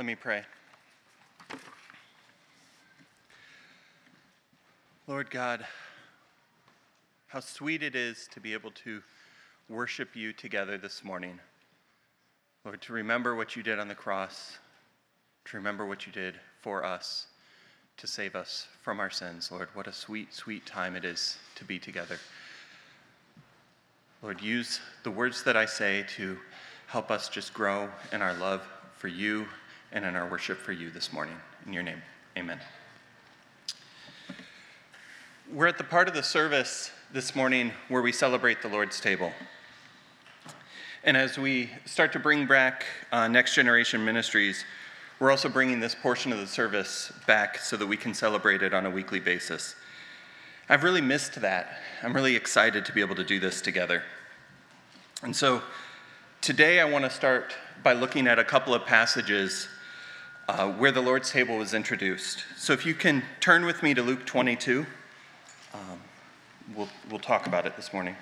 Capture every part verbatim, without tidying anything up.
Let me pray. Lord God, how sweet it is to be able to worship you together this morning. Lord, to remember what you did on the cross, to remember what you did for us, to save us from our sins. Lord, what a sweet, sweet time it is to be together. Lord, use the words that I say to help us just grow in our love for you and in our worship for you this morning. In your name, amen. We're at the part of the service this morning where we celebrate the Lord's table. And as we start to bring back uh, Next Generation Ministries, we're also bringing this portion of the service back so that we can celebrate it on a weekly basis. I've really missed that. I'm really excited to be able to do this together. And so today I want to start by looking at a couple of passages uh, where the Lord's table was introduced. So if you can turn with me to Luke twenty-two, um, we'll, we'll talk about it this morning.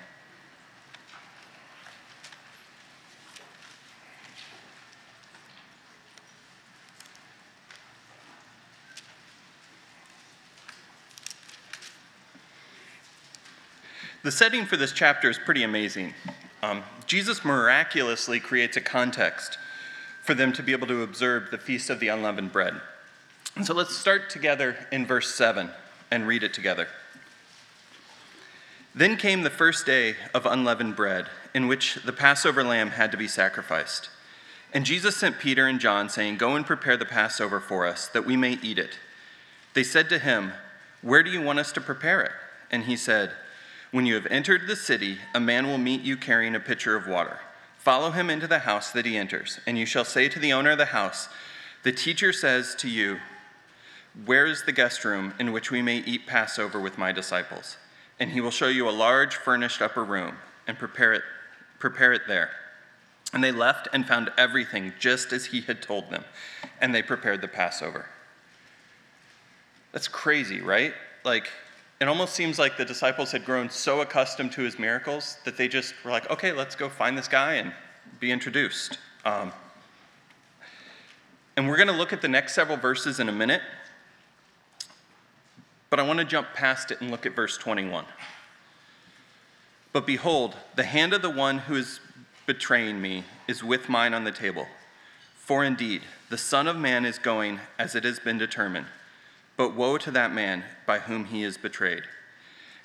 The setting for this chapter is pretty amazing. Um, Jesus miraculously creates a context for them to be able to observe the Feast of the Unleavened Bread. And so let's start together in verse seven and read it together. Then came the first day of unleavened bread, in which the Passover lamb had to be sacrificed. And Jesus sent Peter and John, saying, "Go and prepare the Passover for us, that we may eat it." They said to him, "Where do you want us to prepare it?" And he said, "When you have entered the city, a man will meet you carrying a pitcher of water. Follow him into the house that he enters, and you shall say to the owner of the house, 'The teacher says to you, where is the guest room in which we may eat Passover with my disciples?' And he will show you a large furnished upper room, and prepare it, prepare it there." And they left and found everything just as he had told them, and they prepared the Passover. That's crazy, right? Like, it almost seems like the disciples had grown so accustomed to his miracles that they just were like, okay, let's go find this guy and be introduced. Um, and we're going to look at the next several verses in a minute, but I want to jump past it and look at verse twenty-one. "But behold, the hand of the one who is betraying me is with mine on the table. For indeed, the Son of Man is going as it has been determined. But woe to that man by whom he is betrayed."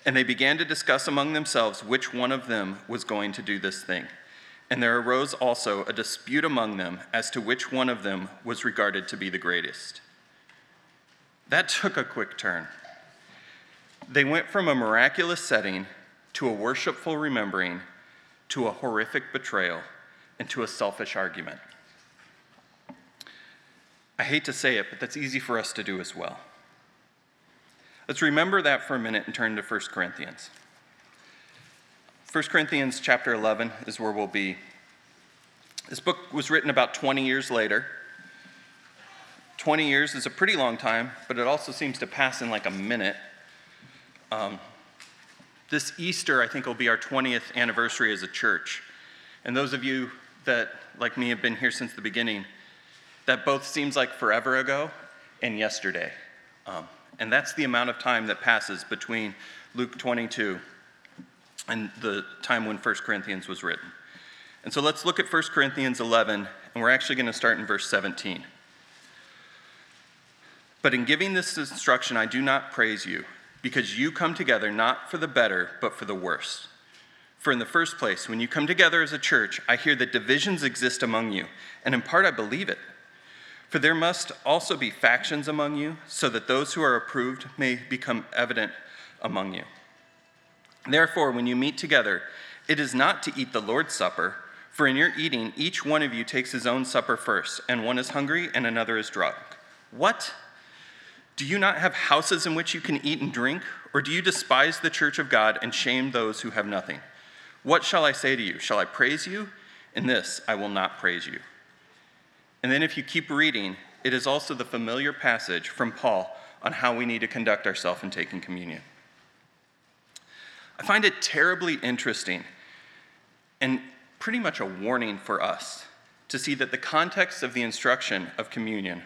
And they began to discuss among themselves which one of them was going to do this thing. And there arose also a dispute among them as to which one of them was regarded to be the greatest. That took a quick turn. They went from a miraculous setting to a worshipful remembering to a horrific betrayal and to a selfish argument. I hate to say it, but that's easy for us to do as well. Let's remember that for a minute and turn to First Corinthians. First Corinthians chapter eleven is where we'll be. This book was written about twenty years later. twenty years is a pretty long time, but it also seems to pass in like a minute. Um, this Easter, I think, will be our twentieth anniversary as a church. And those of you that, like me, have been here since the beginning, that both seems like forever ago and yesterday. Um, and that's the amount of time that passes between Luke twenty-two and the time when First Corinthians was written. And so let's look at First Corinthians eleven, and we're actually going to start in verse seventeen. "But in giving this instruction, I do not praise you, because you come together not for the better, but for the worse. For in the first place, when you come together as a church, I hear that divisions exist among you, and in part I believe it. For there must also be factions among you, so that those who are approved may become evident among you. Therefore, when you meet together, it is not to eat the Lord's Supper, for in your eating, each one of you takes his own supper first, and one is hungry and another is drunk. What? Do you not have houses in which you can eat and drink? Or do you despise the church of God and shame those who have nothing? What shall I say to you? Shall I praise you? In this I will not praise you." And then if you keep reading, it is also the familiar passage from Paul on how we need to conduct ourselves in taking communion. I find it terribly interesting and pretty much a warning for us to see that the context of the instruction of communion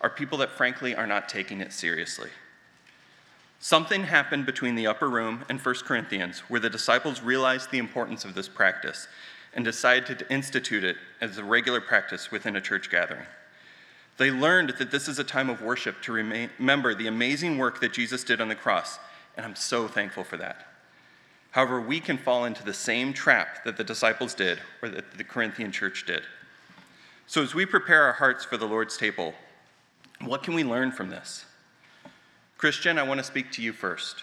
are people that frankly are not taking it seriously. Something happened between the upper room and First Corinthians where the disciples realized the importance of this practice and decided to institute it as a regular practice within a church gathering. They learned that this is a time of worship to remember the amazing work that Jesus did on the cross, and I'm so thankful for that. However, we can fall into the same trap that the disciples did or that the Corinthian church did. So as we prepare our hearts for the Lord's table, what can we learn from this? Christian, I want to speak to you first.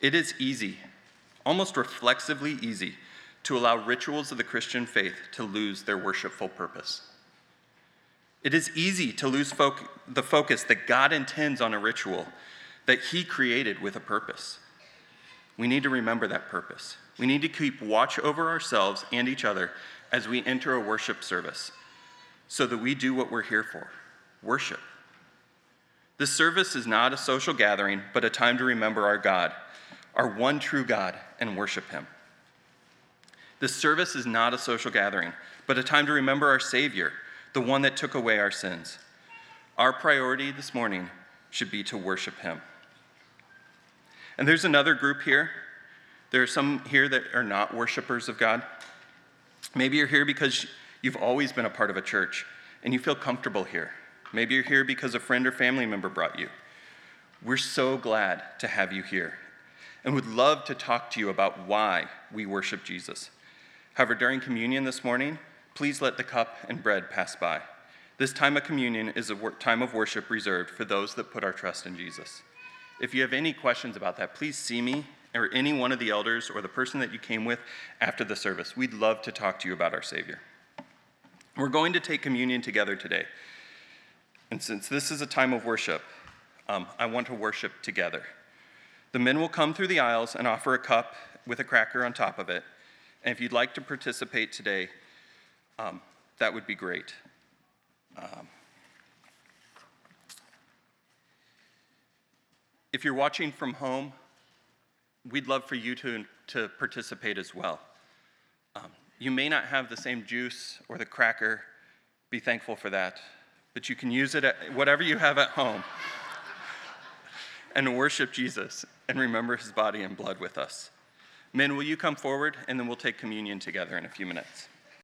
It is easy, almost reflexively easy, to allow rituals of the Christian faith to lose their worshipful purpose. It is easy to lose foc- the focus that God intends on a ritual that he created with a purpose. We need to remember that purpose. We need to keep watch over ourselves and each other as we enter a worship service so that we do what we're here for, worship. This service is not a social gathering, but a time to remember our God, our one true God, and worship him. This service is not a social gathering, but a time to remember our Savior, the one that took away our sins. Our priority this morning should be to worship him. And there's another group here. There are some here that are not worshipers of God. Maybe you're here because you've always been a part of a church and you feel comfortable here. Maybe you're here because a friend or family member brought you. We're so glad to have you here and would love to talk to you about why we worship Jesus. However, during communion this morning, please let the cup and bread pass by. This time of communion is a time of worship reserved for those that put our trust in Jesus. If you have any questions about that, please see me or any one of the elders or the person that you came with after the service. We'd love to talk to you about our Savior. We're going to take communion together today. And since this is a time of worship, um, I want to worship together. The men will come through the aisles and offer a cup with a cracker on top of it. And if you'd like to participate today, um, that would be great. Um, if you're watching from home, we'd love for you to, to participate as well. Um, you may not have the same juice or the cracker. Be thankful for that. But you can use it at whatever you have at home and worship Jesus and remember his body and blood with us. Men, will you come forward, and then we'll take communion together in a few minutes.